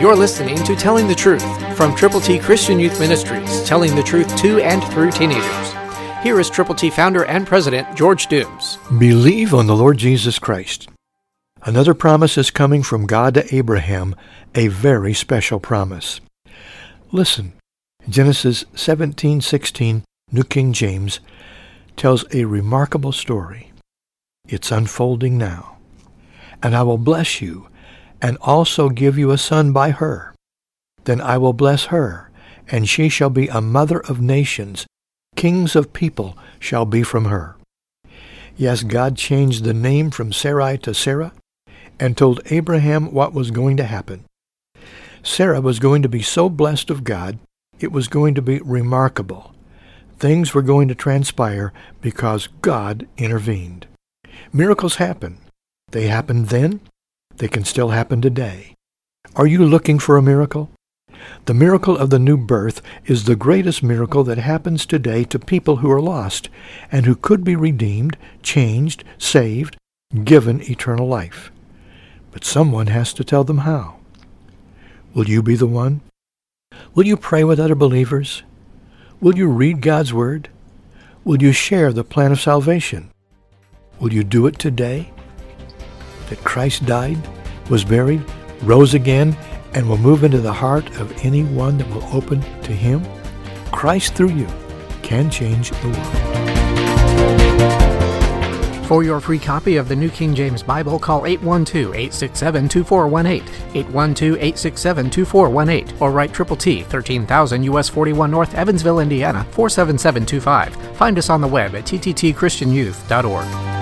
You're listening to Telling the Truth from Triple T Christian Youth Ministries, telling the truth to and through teenagers. Here is Triple T founder and president, George Dooms. Believe on the Lord Jesus Christ. Another promise is coming from God to Abraham, a very special promise. Listen, Genesis 17:16, New King James, tells a remarkable story. It's unfolding now. And I will bless you, and also give you a son by her. Then I will bless her, and she shall be a mother of nations. Kings of people shall be from her. Yes, God changed the name from Sarai to Sarah, and told Abraham what was going to happen. Sarah was going to be so blessed of God, it was going to be remarkable. Things were going to transpire because God intervened. Miracles happen. They happened then. They can still happen today. Are you looking for a miracle? The miracle of the new birth is the greatest miracle that happens today to people who are lost and who could be redeemed, changed, saved, given eternal life. But someone has to tell them how. Will you be the one? Will you pray with other believers? Will you read God's Word? Will you share the plan of salvation? Will you do it today? That Christ died, was buried, rose again, and will move into the heart of anyone that will open to Him? Christ through you can change the world. For your free copy of the New King James Bible, call 812-867-2418, 812-867-2418, or write Triple T, 13,000 U.S. 41 North, Evansville, Indiana, 47725. Find us on the web at tttchristianyouth.org.